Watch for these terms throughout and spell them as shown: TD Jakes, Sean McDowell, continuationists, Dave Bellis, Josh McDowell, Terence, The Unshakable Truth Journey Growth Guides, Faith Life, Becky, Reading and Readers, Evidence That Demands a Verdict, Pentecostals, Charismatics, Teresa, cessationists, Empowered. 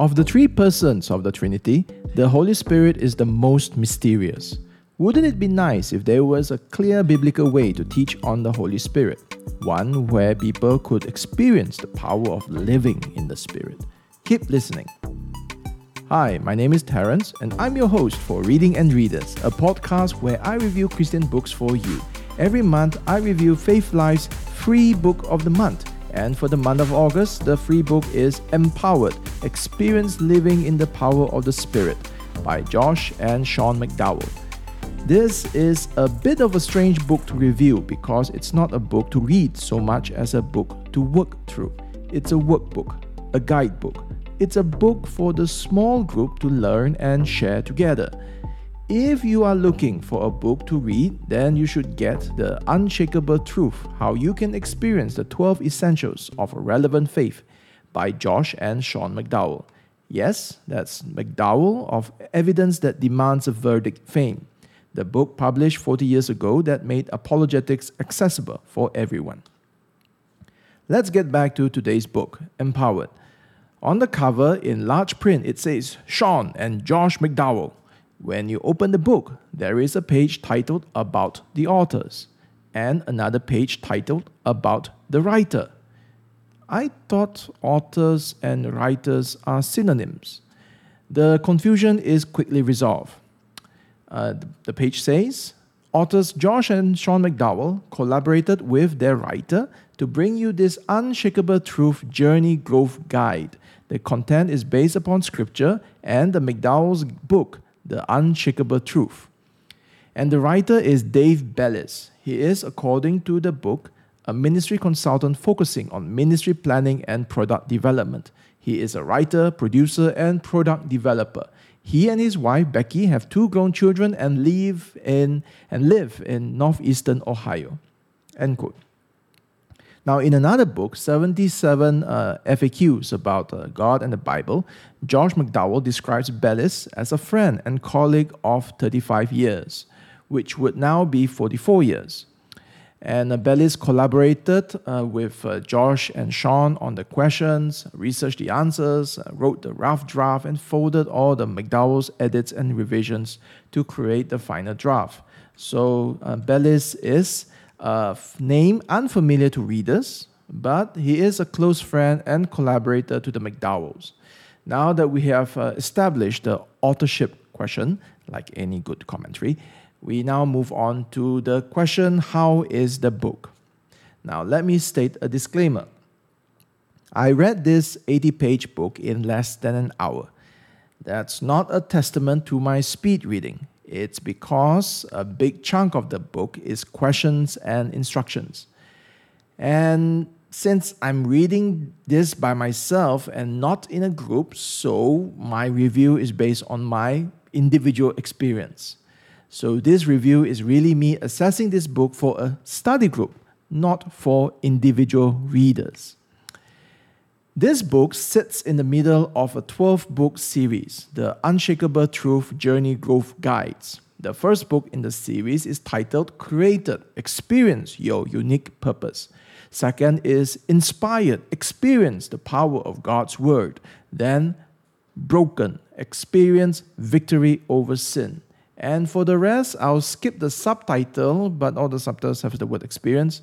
Of the three persons of the Trinity, the Holy Spirit is the most mysterious. Wouldn't it be nice if there was a clear biblical way to teach on the Holy Spirit? One where people could experience the power of living in the Spirit. Keep listening. Hi, my name is Terence, and I'm your host for Reading and Readers, a podcast where I review Christian books for you. Every month, I review Faith Life's free book of the month. And for the month of August, the free book is Empowered, Experience Living in the Power of the Spirit by Josh and Sean McDowell. This is a bit of a strange book to review because it's not a book to read so much as a book to work through. It's a workbook, a guidebook. It's a book for the small group to learn and share together. If you are looking for a book to read, then you should get The Unshakable Truth, How You Can Experience the 12 Essentials of a Relevant Faith by Josh and Sean McDowell. Yes, that's McDowell of Evidence That Demands a Verdict fame, the book published 40 years ago that made apologetics accessible for everyone. Let's get back to today's book, Empowered. On the cover, in large print, it says, Sean and Josh McDowell. When you open the book, there is a page titled About the Authors and another page titled About the Writer. I thought authors and writers are synonyms. The confusion is quickly resolved. The page says, authors Josh and Sean McDowell collaborated with their writer to bring you this Unshakable Truth Journey Growth Guide. The content is based upon Scripture and the McDowell's book, The Unshakable Truth. And the writer is Dave Bellis. He is, according to the book, a ministry consultant focusing on ministry planning and product development. He is a writer, producer, and product developer. He and his wife, Becky, have two grown children and live in northeastern Ohio. End quote. Now, in another book, 77 FAQs about God and the Bible, Josh McDowell describes Bellis as a friend and colleague of 35 years, which would now be 44 years. And Bellis collaborated with Josh and Sean on the questions, researched the answers, wrote the rough draft, and folded all the McDowell's edits and revisions to create the final draft. So Bellis is a name unfamiliar to readers, but he is a close friend and collaborator to the McDowells. Now that we have established the authorship question, like any good commentary, we now move on to the question, how is the book? Now let me state a disclaimer. I read this 80-page book in less than an hour. That's not a testament to my speed reading. It's because a big chunk of the book is questions and instructions. And since I'm reading this by myself and not in a group, so my review is based on my individual experience. So this review is really me assessing this book for a study group, not for individual readers. This book sits in the middle of a 12-book series, The Unshakable Truth Journey Growth Guides. The first book in the series is titled Created, Experience Your Unique Purpose. Second is Inspired, Experience the Power of God's Word. Then Broken, Experience Victory Over Sin. And for the rest, I'll skip the subtitle, but all the subtitles have the word experience.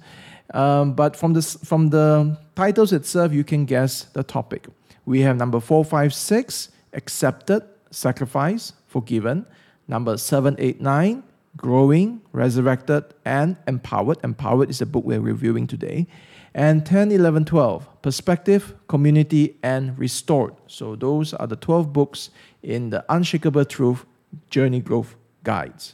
But from the titles itself, you can guess the topic. We have number 4, 5, 6, accepted, sacrifice, forgiven. Number 7, 8, 9, growing, resurrected, and empowered. Empowered is the book we're reviewing today. And 10, 11, 12, perspective, community, and restored. So those are the 12 books in the Unshakable Truth Journey Growth Guides.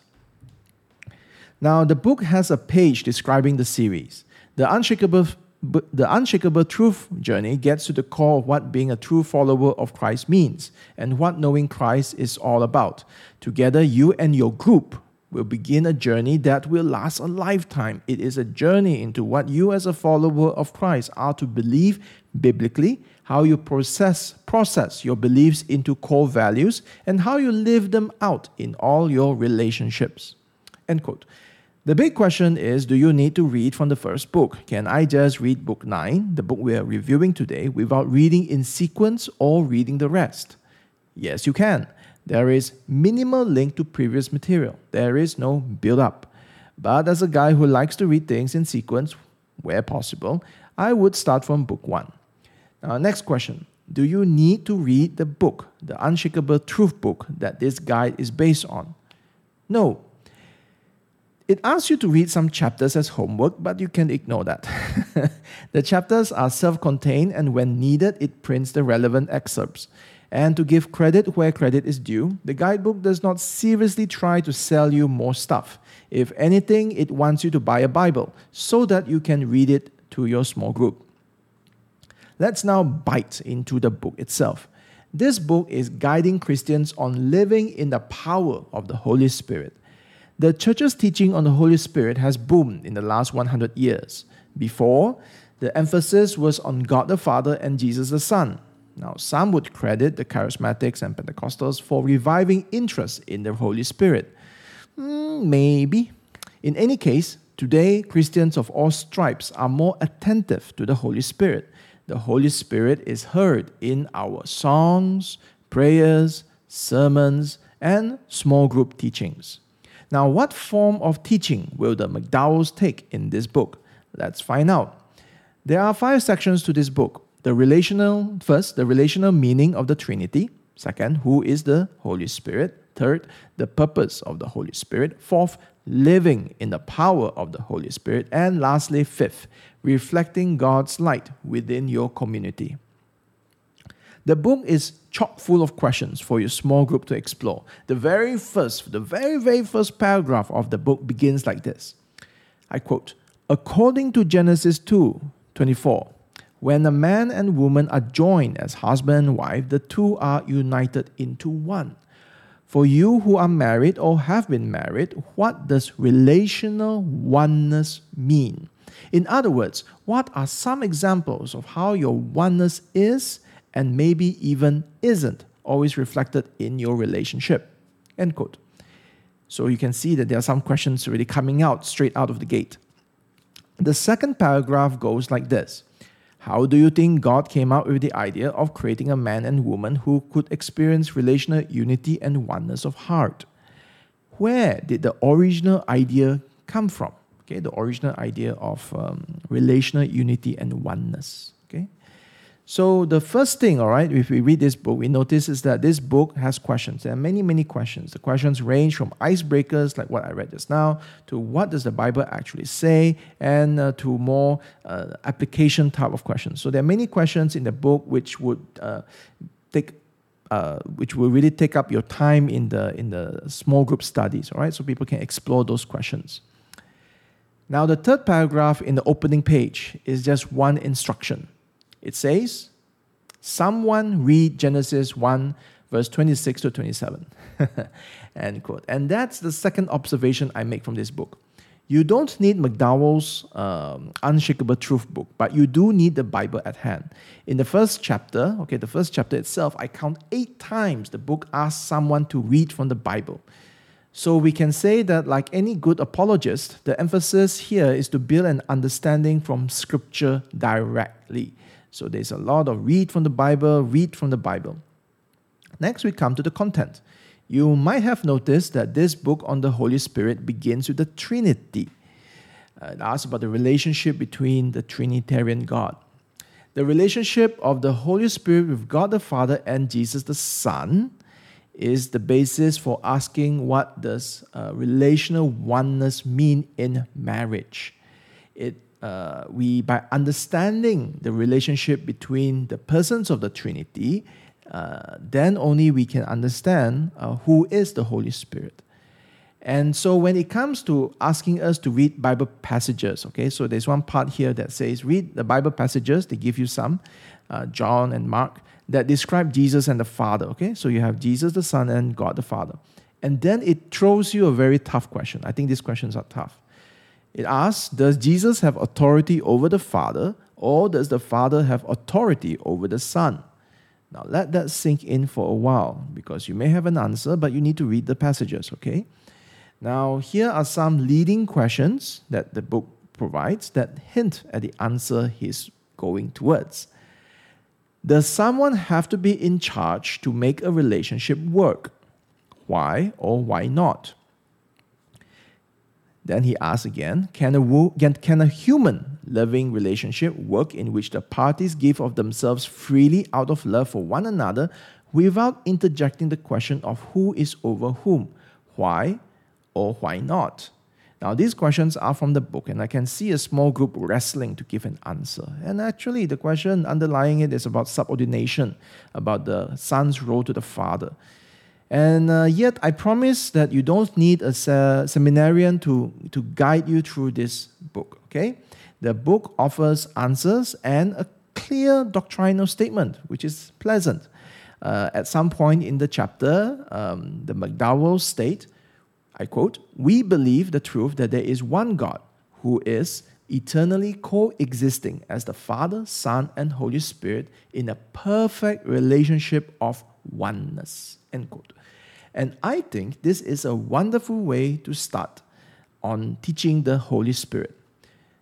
Now, the book has a page describing the series. The Unshakable Truth Journey gets to the core of what being a true follower of Christ means and what knowing Christ is all about. Together, you and your group will begin a journey that will last a lifetime. It is a journey into what you as a follower of Christ are to believe biblically, how you process your beliefs into core values, and how you live them out in all your relationships. End quote. The big question is, do you need to read from the first book? Can I just read book 9, the book we are reviewing today, without reading in sequence or reading the rest? Yes, you can. There is minimal link to previous material. There is no build-up. But as a guy who likes to read things in sequence, where possible, I would start from book 1. Now, next question. Do you need to read the book, the Unshakable Truth book that this guide is based on? No. It asks you to read some chapters as homework, but you can ignore that. The chapters are self-contained, and when needed, it prints the relevant excerpts. And to give credit where credit is due, the guidebook does not seriously try to sell you more stuff. If anything, it wants you to buy a Bible so that you can read it to your small group. Let's now bite into the book itself. This book is guiding Christians on living in the power of the Holy Spirit. The Church's teaching on the Holy Spirit has boomed in the last 100 years. Before, the emphasis was on God the Father and Jesus the Son. Now, some would credit the Charismatics and Pentecostals for reviving interest in the Holy Spirit. Maybe. In any case, today, Christians of all stripes are more attentive to the Holy Spirit. The Holy Spirit is heard in our songs, prayers, sermons, and small group teachings. Now, what form of teaching will the McDowells take in this book? Let's find out. There are 5 sections to this book. The relational meaning of the Trinity. Second, who is the Holy Spirit? Third, the purpose of the Holy Spirit. Fourth, living in the power of the Holy Spirit. And lastly, fifth, reflecting God's light within your community. The book is chock full of questions for your small group to explore. The very first paragraph of the book begins like this. I quote, "According to Genesis 2:24, when a man and woman are joined as husband and wife, the two are united into one. For you who are married or have been married, what does relational oneness mean? In other words, what are some examples of how your oneness is and maybe even isn't always reflected in your relationship?" End quote. So you can see that there are some questions really coming out straight out of the gate. The second paragraph goes like this. How do you think God came up with the idea of creating a man and woman who could experience relational unity and oneness of heart? Where did the original idea come from? Okay, the original idea of relational unity and oneness. Okay. So the first thing, all right, if we read this book, we notice is that this book has questions. There are many, many questions. The questions range from icebreakers, like what I read just now, to what does the Bible actually say, and to more application type of questions. So there are many questions in the book which will really take up your time in the small group studies, all right, so people can explore those questions. Now, the third paragraph in the opening page is just one instruction. It says, someone read Genesis 1, verse 26 to 27, end quote. And that's the second observation I make from this book. You don't need McDowell's Unshakable Truth book, but you do need the Bible at hand. In the first chapter, the first chapter itself, I count 8 times the book asks someone to read from the Bible. So we can say that, like any good apologist, the emphasis here is to build an understanding from Scripture directly. So there's a lot of read from the Bible. Next, we come to the content. You might have noticed that this book on the Holy Spirit begins with the Trinity. It asks about the relationship between the Trinitarian God. The relationship of the Holy Spirit with God the Father and Jesus the Son is the basis for asking what does relational oneness mean in marriage. By understanding the relationship between the persons of the Trinity, then only we can understand who is the Holy Spirit. And so when it comes to asking us to read Bible passages, so there's one part here that says, read the Bible passages, they give you some, John and Mark, that describe Jesus and the Father, So you have Jesus the Son and God the Father. And then it throws you a very tough question. I think these questions are tough. It asks, does Jesus have authority over the Father, or does the Father have authority over the Son? Now, let that sink in for a while, because you may have an answer, but you need to read the passages, Now, here are some leading questions that the book provides that hint at the answer he's going towards. Does someone have to be in charge to make a relationship work? Why or why not? Then he asks again, can a human loving relationship work in which the parties give of themselves freely out of love for one another without interjecting the question of who is over whom, why or why not? Now, these questions are from the book, and I can see a small group wrestling to give an answer. And actually, the question underlying it is about subordination, about the son's role to the father. And yet, I promise that you don't need a seminarian to guide you through this book, okay? The book offers answers and a clear doctrinal statement, which is pleasant. At some point in the chapter, the McDowells state, I quote, "We believe the truth that there is one God who is eternally coexisting as the Father, Son, and Holy Spirit in a perfect relationship of oneness." End quote. And I think this is a wonderful way to start on teaching the Holy Spirit.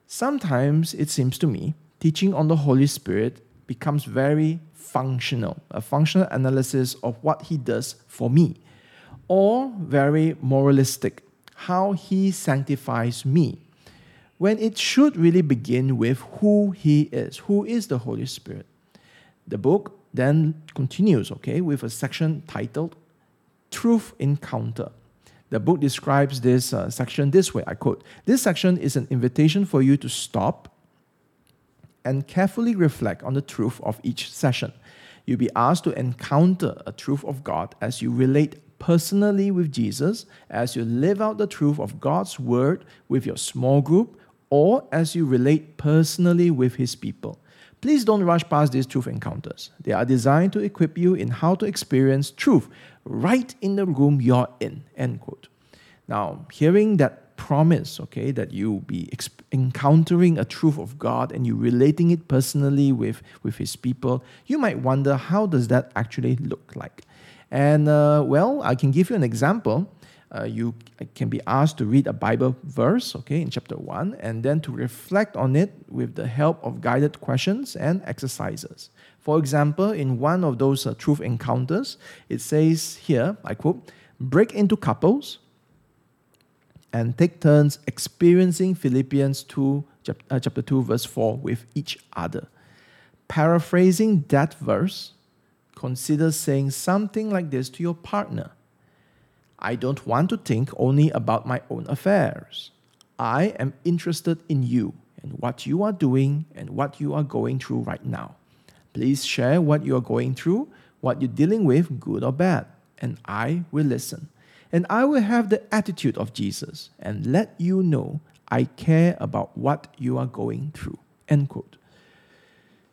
Sometimes it seems to me teaching on the Holy Spirit becomes very functional, a functional analysis of what he does for me, or very moralistic, how he sanctifies me, when it should really begin with who he is. Who is the Holy Spirit? The book then continues, okay, with a section titled Truth Encounter. The book describes this section this way, I quote, "This section is an invitation for you to stop and carefully reflect on the truth of each session. You'll be asked to encounter a truth of God as you relate personally with Jesus, as you live out the truth of God's word with your small group, or as you relate personally with his people. Please don't rush past these truth encounters. They are designed to equip you in how to experience truth right in the room you're in." End quote. Now, hearing that promise, okay, that you'll be encountering a truth of God and you relating it personally with his people, you might wonder, how does that actually look like? And, well, I can give you an example. You can be asked to read a Bible verse, okay, in chapter 1, and then to reflect on it with the help of guided questions and exercises. For example, in one of those truth encounters, it says here, I quote, "Break into couples and take turns experiencing Philippians 2, chapter 2, verse 4 with each other. Paraphrasing that verse, consider saying something like this to your partner. I don't want to think only about my own affairs. I am interested in you and what you are doing and what you are going through right now. Please share what you are going through, what you're dealing with, good or bad, and I will listen. And I will have the attitude of Jesus and let you know I care about what you are going through." End quote.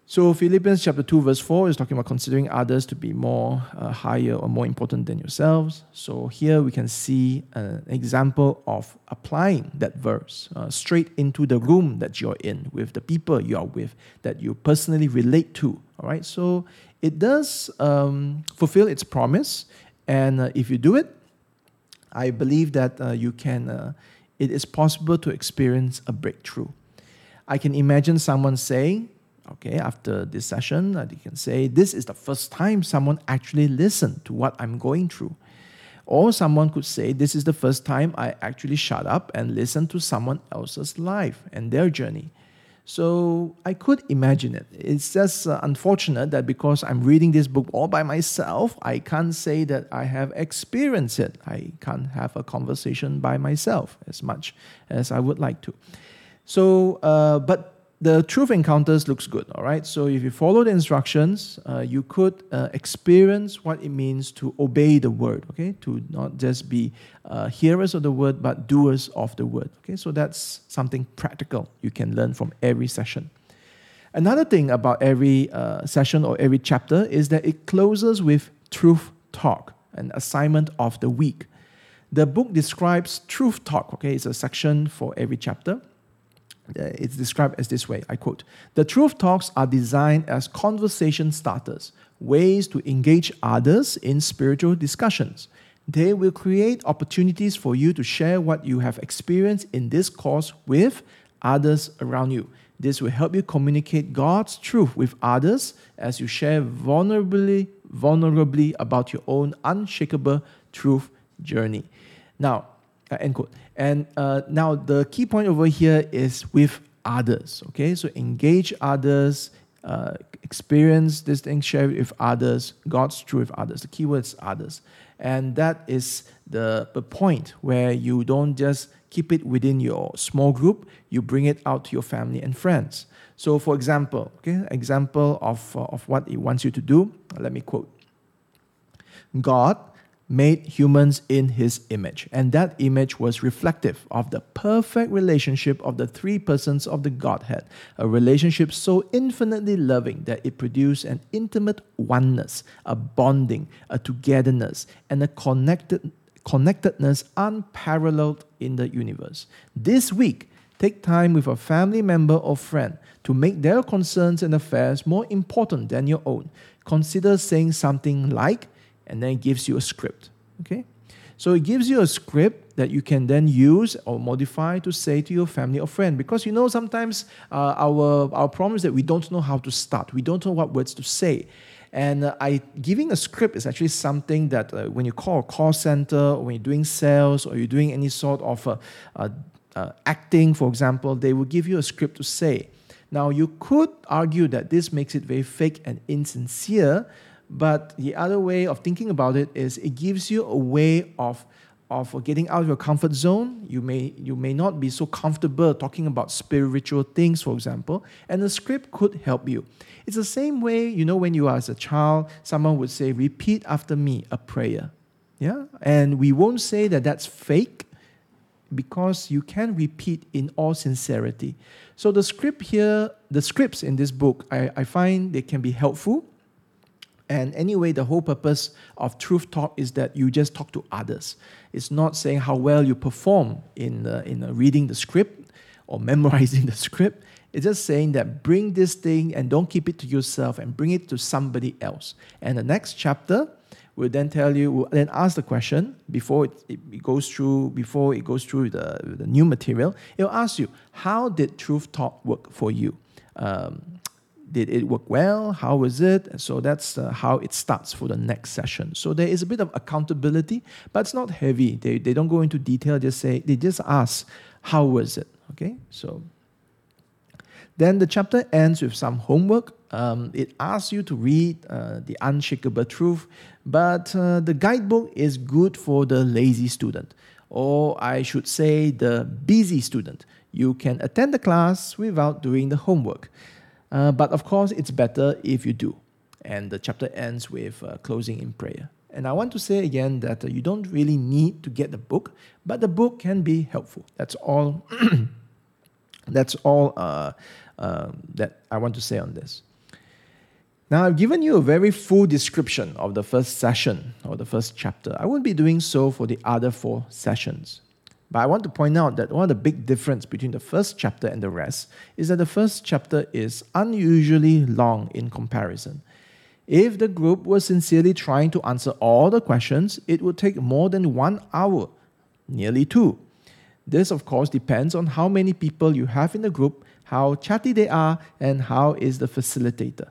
So Philippians chapter 2 verse 4 is talking about considering others to be more higher or more important than yourselves. So here we can see an example of applying that verse straight into the room that you're in with the people you are with, that you personally relate to. All right, so it does fulfill its promise. And if you do it, I believe that it is possible to experience a breakthrough. I can imagine someone saying, okay, after this session, you can say, "This is the first time someone actually listened to what I'm going through." Or someone could say, "This is the first time I actually shut up and listened to someone else's life and their journey." So I could imagine it. It's just unfortunate that because I'm reading this book all by myself, I can't say that I have experienced it. I can't have a conversation by myself as much as I would like to. So, but the truth encounters looks good, all right? So if you follow the instructions, you could experience what it means to obey the word, okay? To not just be hearers of the word, but doers of the word, okay? So that's something practical you can learn from every session. Another thing about every session or every chapter is that it closes with truth talk, an assignment of the week. The book describes truth talk, okay? It's a section for every chapter. It's described as this way, I quote, "The truth talks are designed as conversation starters, ways to engage others in spiritual discussions. They will create opportunities for you to share what you have experienced in this course with others around you. This will help you communicate God's truth with others as you share vulnerably about your own unshakable truth journey. Now, end quote. And now the key point over here is with others. Okay, so engage others, experience this thing, share it with others, God's truth with others. The key word is others. And that is the point where you don't just keep it within your small group, you bring it out to your family and friends. So for example, example of what it wants you to do, let me quote. God made humans in his image, and that image was reflective of the perfect relationship of the three persons of the Godhead, a relationship so infinitely loving that it produced an intimate oneness, a bonding, a togetherness, and a connectedness unparalleled in the universe. This week, take time with a family member or friend to make their concerns and affairs more important than your own. Consider saying something like, and then it gives you a script, okay? So it gives you a script that you can then use or modify to say to your family or friend. Because you know sometimes our problem is that we don't know how to start. We don't know what words to say. And giving a script is actually something that when you call a call center, or when you're doing sales, or you're doing any sort of acting, for example, they will give you a script to say. Now, you could argue that this makes it very fake and insincere, but the other way of thinking about it is it gives you a way of getting out of your comfort zone. You may not be so comfortable talking about spiritual things, for example, and the script could help you. It's the same way, you know, when you are as a child, someone would say, repeat after me a prayer. Yeah? And we won't say that that's fake because you can repeat in all sincerity. So the scripts in this book, I find they can be helpful. And anyway, the whole purpose of Truth Talk is that you just talk to others. It's not saying how well you perform in reading the script or memorizing the script. It's just saying that bring this thing and don't keep it to yourself and bring it to somebody else. And the next chapter will then tell you, will then ask the question before it goes through the new material. It'll ask you, how did Truth Talk work for you? Did it work well? How was it? So that's how it starts for the next session. So there is a bit of accountability, but it's not heavy. They don't go into detail. They just ask, how was it? Okay, so then the chapter ends with some homework. It asks you to read The Unshakable Truth, but the guidebook is good for the lazy student, or I should say the busy student. You can attend the class without doing the homework. But of course, it's better if you do. And the chapter ends with closing in prayer. And I want to say again that you don't really need to get the book, but the book can be helpful. That's all. That's all that I want to say on this. Now, I've given you a very full description of the first session or the first chapter. I won't be doing so for the other four sessions. But I want to point out that one of the big difference between the first chapter and the rest is that the first chapter is unusually long in comparison. If the group was sincerely trying to answer all the questions, it would take more than 1 hour, nearly 2. This, of course, depends on how many people you have in the group, how chatty they are, and how is the facilitator.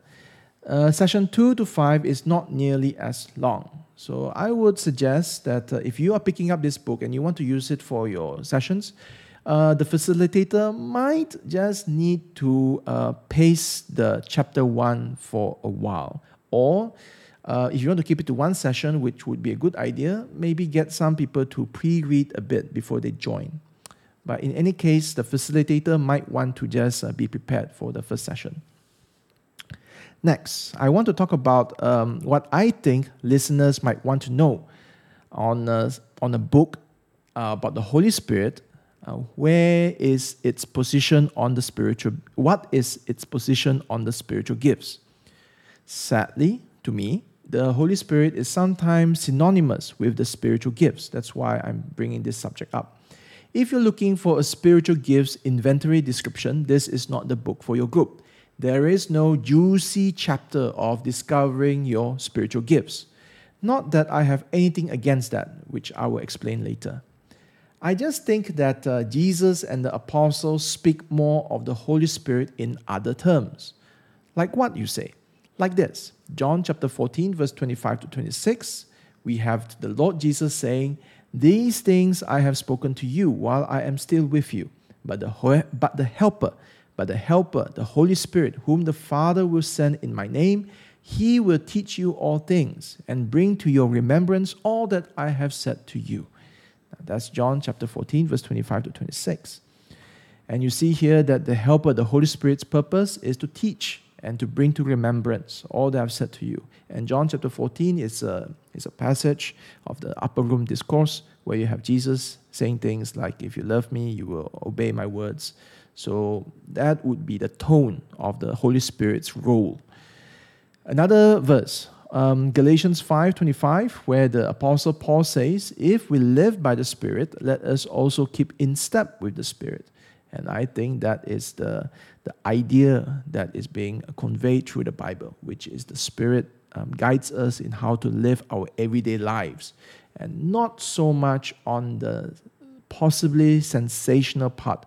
Session 2 to 5 is not nearly as long. So I would suggest that if you are picking up this book and you want to use it for your sessions, the facilitator might just need to pace the chapter 1 for a while. Or if you want to keep it to one session, which would be a good idea, maybe get some people to pre-read a bit before they join. But in any case, the facilitator might want to just be prepared for the first session. Next, I want to talk about what I think listeners might want to know on a book about the Holy Spirit. Where is its position on the spiritual? What is its position on the spiritual gifts? Sadly, to me, the Holy Spirit is sometimes synonymous with the spiritual gifts. That's why I'm bringing this subject up. If you're looking for a spiritual gifts inventory description, this is not the book for your group. There is no juicy chapter of discovering your spiritual gifts. Not that I have anything against that, which I will explain later. I just think that Jesus and the apostles speak more of the Holy Spirit in other terms. Like what you say? Like this, John chapter 14, verse 25 to 26, we have the Lord Jesus saying, "These things I have spoken to you while I am still with you, but the Helper, the Holy Spirit, whom the Father will send in my name, he will teach you all things and bring to your remembrance all that I have said to you." Now, that's John chapter 14, verse 25 to 26. And you see here that the Helper, the Holy Spirit's purpose is to teach and to bring to remembrance all that I've said to you. And John chapter 14 is a passage of the upper room discourse where you have Jesus saying things like, "If you love me, you will obey my words." So that would be the tone of the Holy Spirit's role. Another verse, Galatians 5:25, where the Apostle Paul says, "If we live by the Spirit, let us also keep in step with the Spirit." And I think that is the idea that is being conveyed through the Bible, which is the Spirit guides us in how to live our everyday lives, and not so much on the possibly sensational part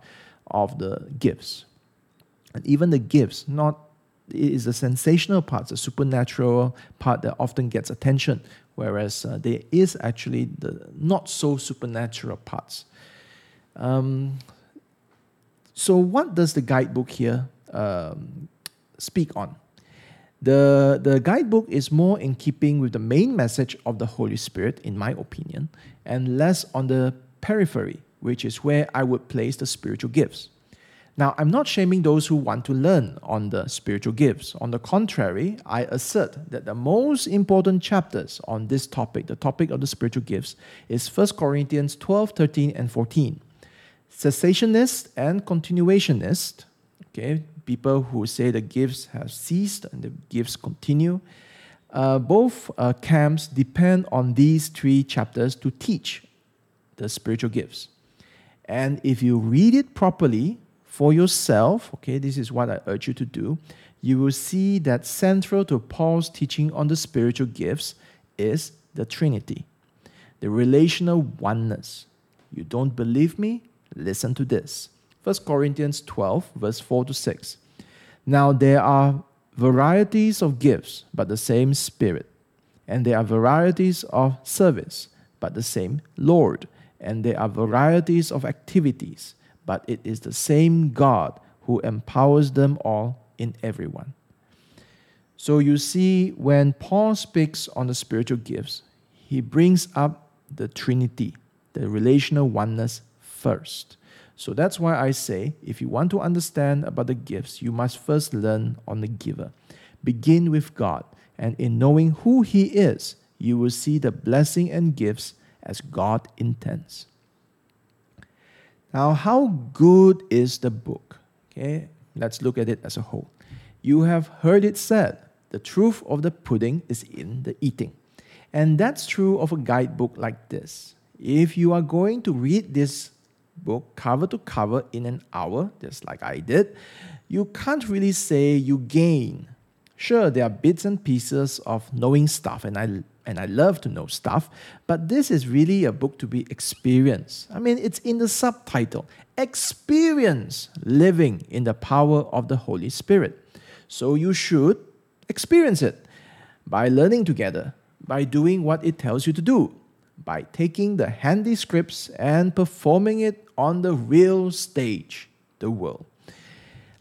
of the gifts. And even the gifts, it is the sensational part, the supernatural part that often gets attention, whereas there is actually the not-so-supernatural parts. So what does the guidebook here speak on? The guidebook is more in keeping with the main message of the Holy Spirit, in my opinion, and less on the periphery, which is where I would place the spiritual gifts. Now, I'm not shaming those who want to learn on the spiritual gifts. On the contrary, I assert that the most important chapters on this topic, the topic of the spiritual gifts, is 1 Corinthians 12, 13, and 14. Cessationists and continuationists, okay, people who say the gifts have ceased and the gifts continue, both camps depend on these three chapters to teach the spiritual gifts. And if you read it properly for yourself, okay, this is what I urge you to do, you will see that central to Paul's teaching on the spiritual gifts is the Trinity, the relational oneness. You don't believe me? Listen to this. 1 Corinthians 12, verse 4 to 6. "Now there are varieties of gifts, but the same Spirit. And there are varieties of service, but the same Lord. And there are varieties of activities, but it is the same God who empowers them all in everyone." So you see, when Paul speaks on the spiritual gifts, he brings up the Trinity, the relational oneness first. So that's why I say, if you want to understand about the gifts, you must first learn on the giver. Begin with God, and in knowing who He is, you will see the blessing and gifts as God intends. Now, how good is the book? Okay, let's look at it as a whole. You have heard it said, the truth of the pudding is in the eating. And that's true of a guidebook like this. If you are going to read this book cover to cover in an hour, just like I did, you can't really say you gain. Sure, there are bits and pieces of knowing stuff, and I love to know stuff, but this is really a book to be experienced. I mean, it's in the subtitle, Experience Living in the Power of the Holy Spirit. So you should experience it by learning together, by doing what it tells you to do, by taking the handy scripts and performing it on the real stage, the world.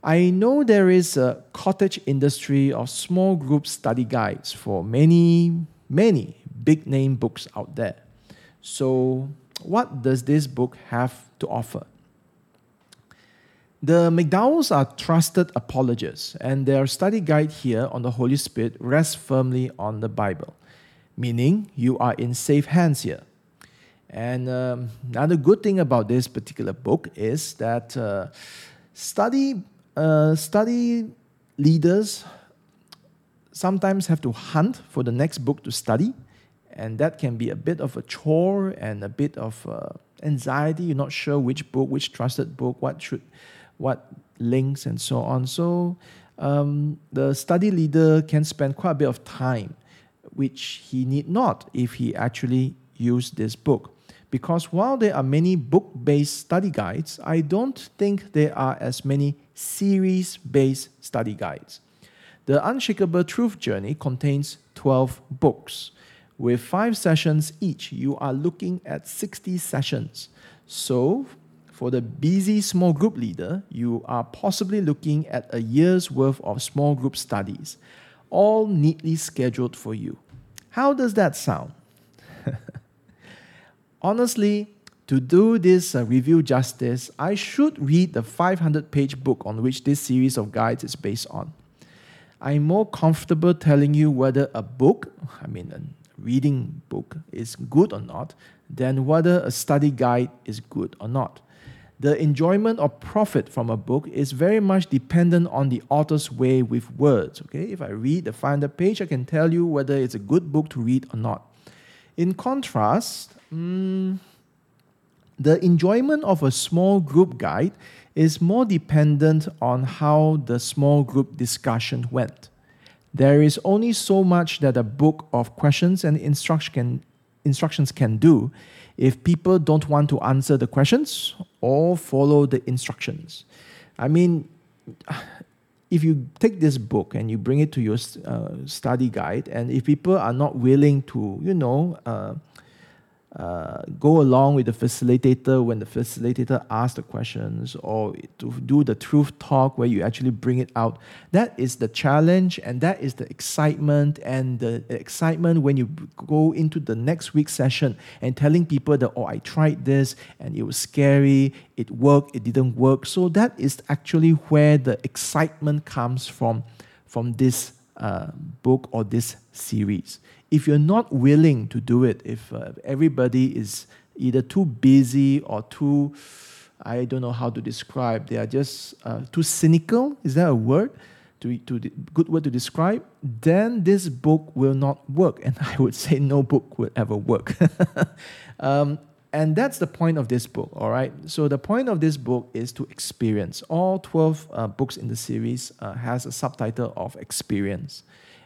I know there is a cottage industry of small group study guides for many, many big-name books out there. So what does this book have to offer? The McDowells are trusted apologists, and their study guide here on the Holy Spirit rests firmly on the Bible, meaning you are in safe hands here. And another good thing about this particular book is that study leaders sometimes have to hunt for the next book to study, and that can be a bit of a chore and a bit of anxiety. You're not sure which book, which trusted book, what links, and so on. So the study leader can spend quite a bit of time which he need not if he actually used this book. Because while there are many book-based study guides, I don't think there are as many series-based study guides. The Unshakable Truth Journey contains 12 books. With 5 sessions each, you are looking at 60 sessions. So, for the busy small group leader, you are possibly looking at a year's worth of small group studies, all neatly scheduled for you. How does that sound? Honestly, to do this review justice, I should read the 500-page book on which this series of guides is based on. I'm more comfortable telling you whether a book, a reading book, is good or not, than whether a study guide is good or not. The enjoyment or profit from a book is very much dependent on the author's way with words. Okay? If I read the 500-page, I can tell you whether it's a good book to read or not. In contrast, the enjoyment of a small group guide is more dependent on how the small group discussion went. There is only so much that a book of questions and instructions can do if people don't want to answer the questions or follow the instructions. If you take this book and you bring it to your study guide, and if people are not willing to, go along with the facilitator when the facilitator asks the questions, or to do the truth talk where you actually bring it out, that is the challenge, and that is the excitement. And the excitement when you go into the next week's session and telling people that, I tried this and it was scary, it worked, it didn't work. So that is actually where the excitement comes from this book or this series. If you're not willing to do it, if everybody is either too busy or too, I don't know how to describe, they are just too cynical, is that a word? Good word to describe, then this book will not work. And I would say no book will ever work. And that's the point of this book, all right? So the point of this book is to experience. All 12 books in the series has a subtitle of experience.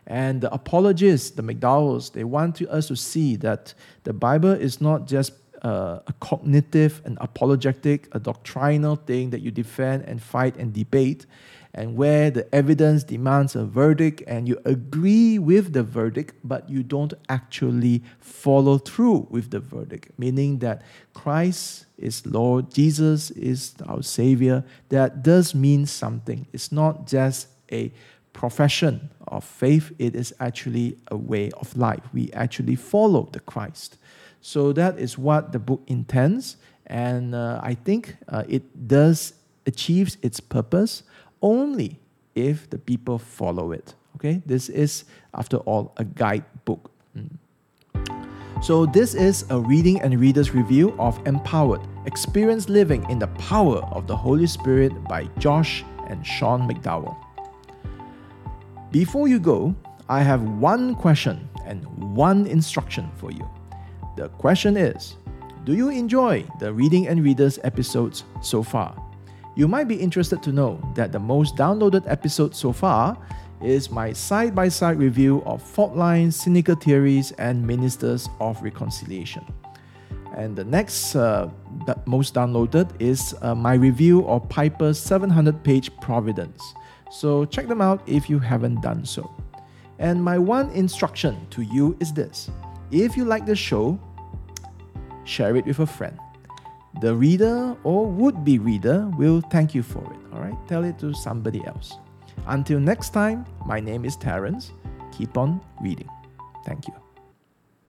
And the apologists, the McDowells, they want us to see that the Bible is not just a cognitive and apologetic, a doctrinal thing that you defend and fight and debate, and where the evidence demands a verdict and you agree with the verdict, but you don't actually follow through with the verdict, meaning that Christ is Lord, Jesus is our Savior. That does mean something. It's not just a profession of faith, it is actually a way of life. We actually follow the Christ. So that is what the book intends, and I think it does achieves its purpose only if the people follow it. Okay, this is, after all, a guidebook. So this is a Reading and Readers review of Empowered, Experience Living in the Power of the Holy Spirit by Josh and Sean McDowell. Before you go, I have one question and one instruction for you. The question is, do you enjoy the Reading and Readers episodes so far? You might be interested to know that the most downloaded episode so far is my side-by-side review of fault lines, cynical theories, and ministers of reconciliation. And the next most downloaded is my review of Piper's 700-page Providence. So check them out if you haven't done so. And my one instruction to you is this. If you like the show, share it with a friend. The reader or would-be reader will thank you for it. All right? Tell it to somebody else. Until next time, my name is Terence. Keep on reading. Thank you.